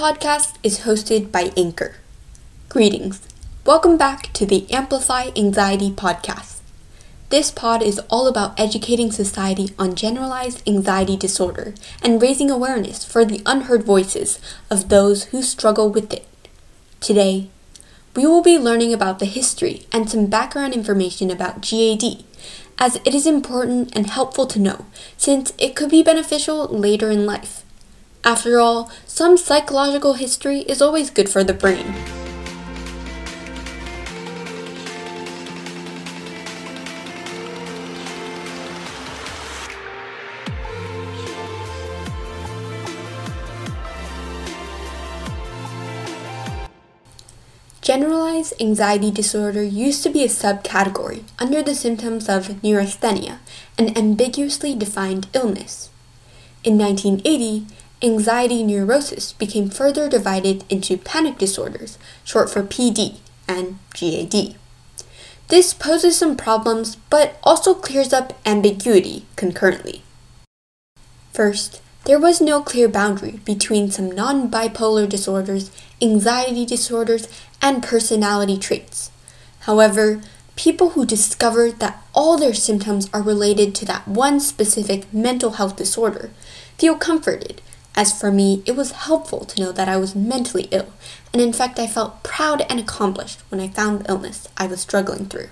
Podcast is hosted by Anchor. Greetings. Welcome back to the Amplify Anxiety Podcast. This pod is all about educating society on generalized anxiety disorder and raising awareness for the unheard voices of those who struggle with it. Today, we will be learning about the history and some background information about GAD, as it is important and helpful to know since it could be beneficial later in life. After all, some psychological history is always good for the brain. Generalized anxiety disorder used to be a subcategory under the symptoms of neurasthenia, an ambiguously defined illness. In 1980, anxiety neurosis became further divided into panic disorders, short for PD, and GAD. This poses some problems, but also clears up ambiguity concurrently. First, there was no clear boundary between some non-bipolar disorders, anxiety disorders, and personality traits. However, people who discovered that all their symptoms are related to that one specific mental health disorder feel comforted. As for me, it was helpful to know that I was mentally ill, and in fact I felt proud and accomplished when I found the illness I was struggling through.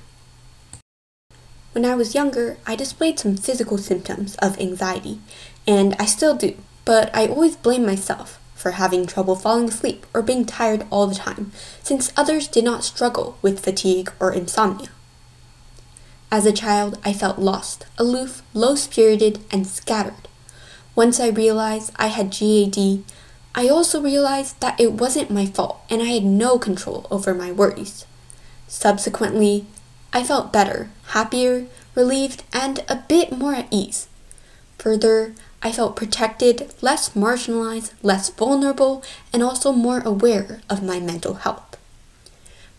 When I was younger, I displayed some physical symptoms of anxiety, and I still do, but I always blame myself for having trouble falling asleep or being tired all the time, since others did not struggle with fatigue or insomnia. As a child, I felt lost, aloof, low-spirited, and scattered. Once I realized I had GAD, I also realized that it wasn't my fault and I had no control over my worries. Subsequently, I felt better, happier, relieved, and a bit more at ease. Further, I felt protected, less marginalized, less vulnerable, and also more aware of my mental health.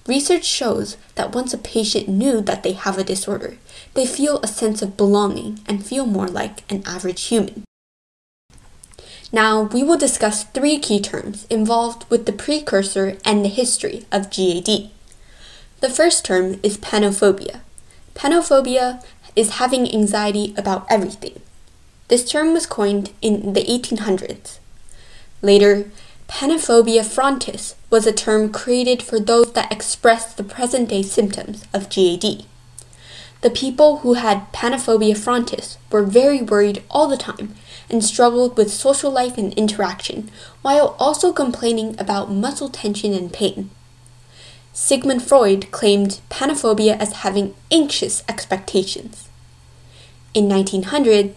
Research shows that once a patient knew that they have a disorder, they feel a sense of belonging and feel more like an average human. Now, we will discuss three key terms involved with the precursor and the history of GAD. The first term is panophobia. Panophobia is having anxiety about everything. This term was coined in the 1800s. Later, panophobia frontis was a term created for those that expressed the present-day symptoms of GAD. The people who had panophobia frontis were very worried all the time and struggled with social life and interaction, while also complaining about muscle tension and pain. Sigmund Freud claimed panophobia as having anxious expectations. In 1900,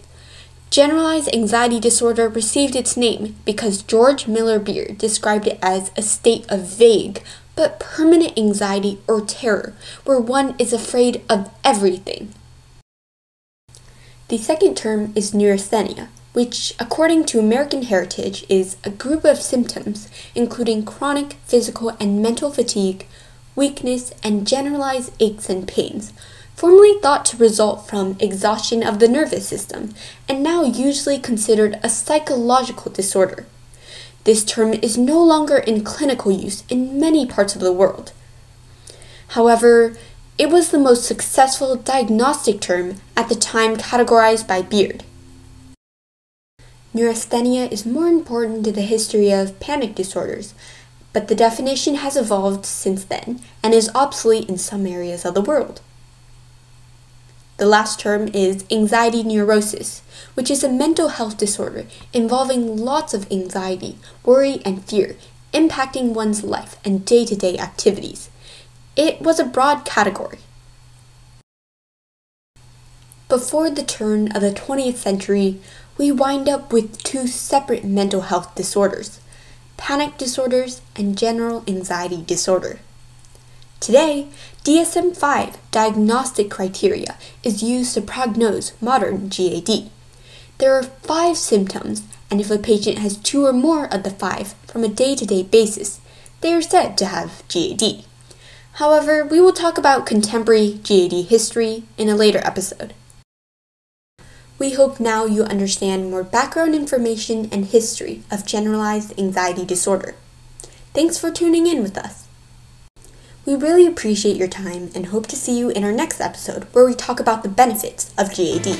generalized anxiety disorder received its name because George Miller Beard described it as a state of vague but permanent anxiety or terror, where one is afraid of everything. The second term is neurasthenia, which, according to American Heritage, is a group of symptoms including chronic physical and mental fatigue, weakness, and generalized aches and pains, formerly thought to result from exhaustion of the nervous system, and now usually considered a psychological disorder. This term is no longer in clinical use in many parts of the world. However, it was the most successful diagnostic term at the time categorized by Beard. Neurasthenia is more important to the history of panic disorders, but the definition has evolved since then and is obsolete in some areas of the world. The last term is anxiety neurosis, which is a mental health disorder involving lots of anxiety, worry, and fear, impacting one's life and day-to-day activities. It was a broad category. Before the turn of the 20th century, we wind up with two separate mental health disorders, panic disorders and general anxiety disorder. Today, DSM-5 diagnostic criteria is used to prognose modern GAD. There are 5 symptoms, and if a patient has 2 or more of the 5 from a day-to-day basis, they are said to have GAD. However, we will talk about contemporary GAD history in a later episode. We hope now you understand more background information and history of generalized anxiety disorder. Thanks for tuning in with us. We really appreciate your time and hope to see you in our next episode where we talk about the benefits of GAD.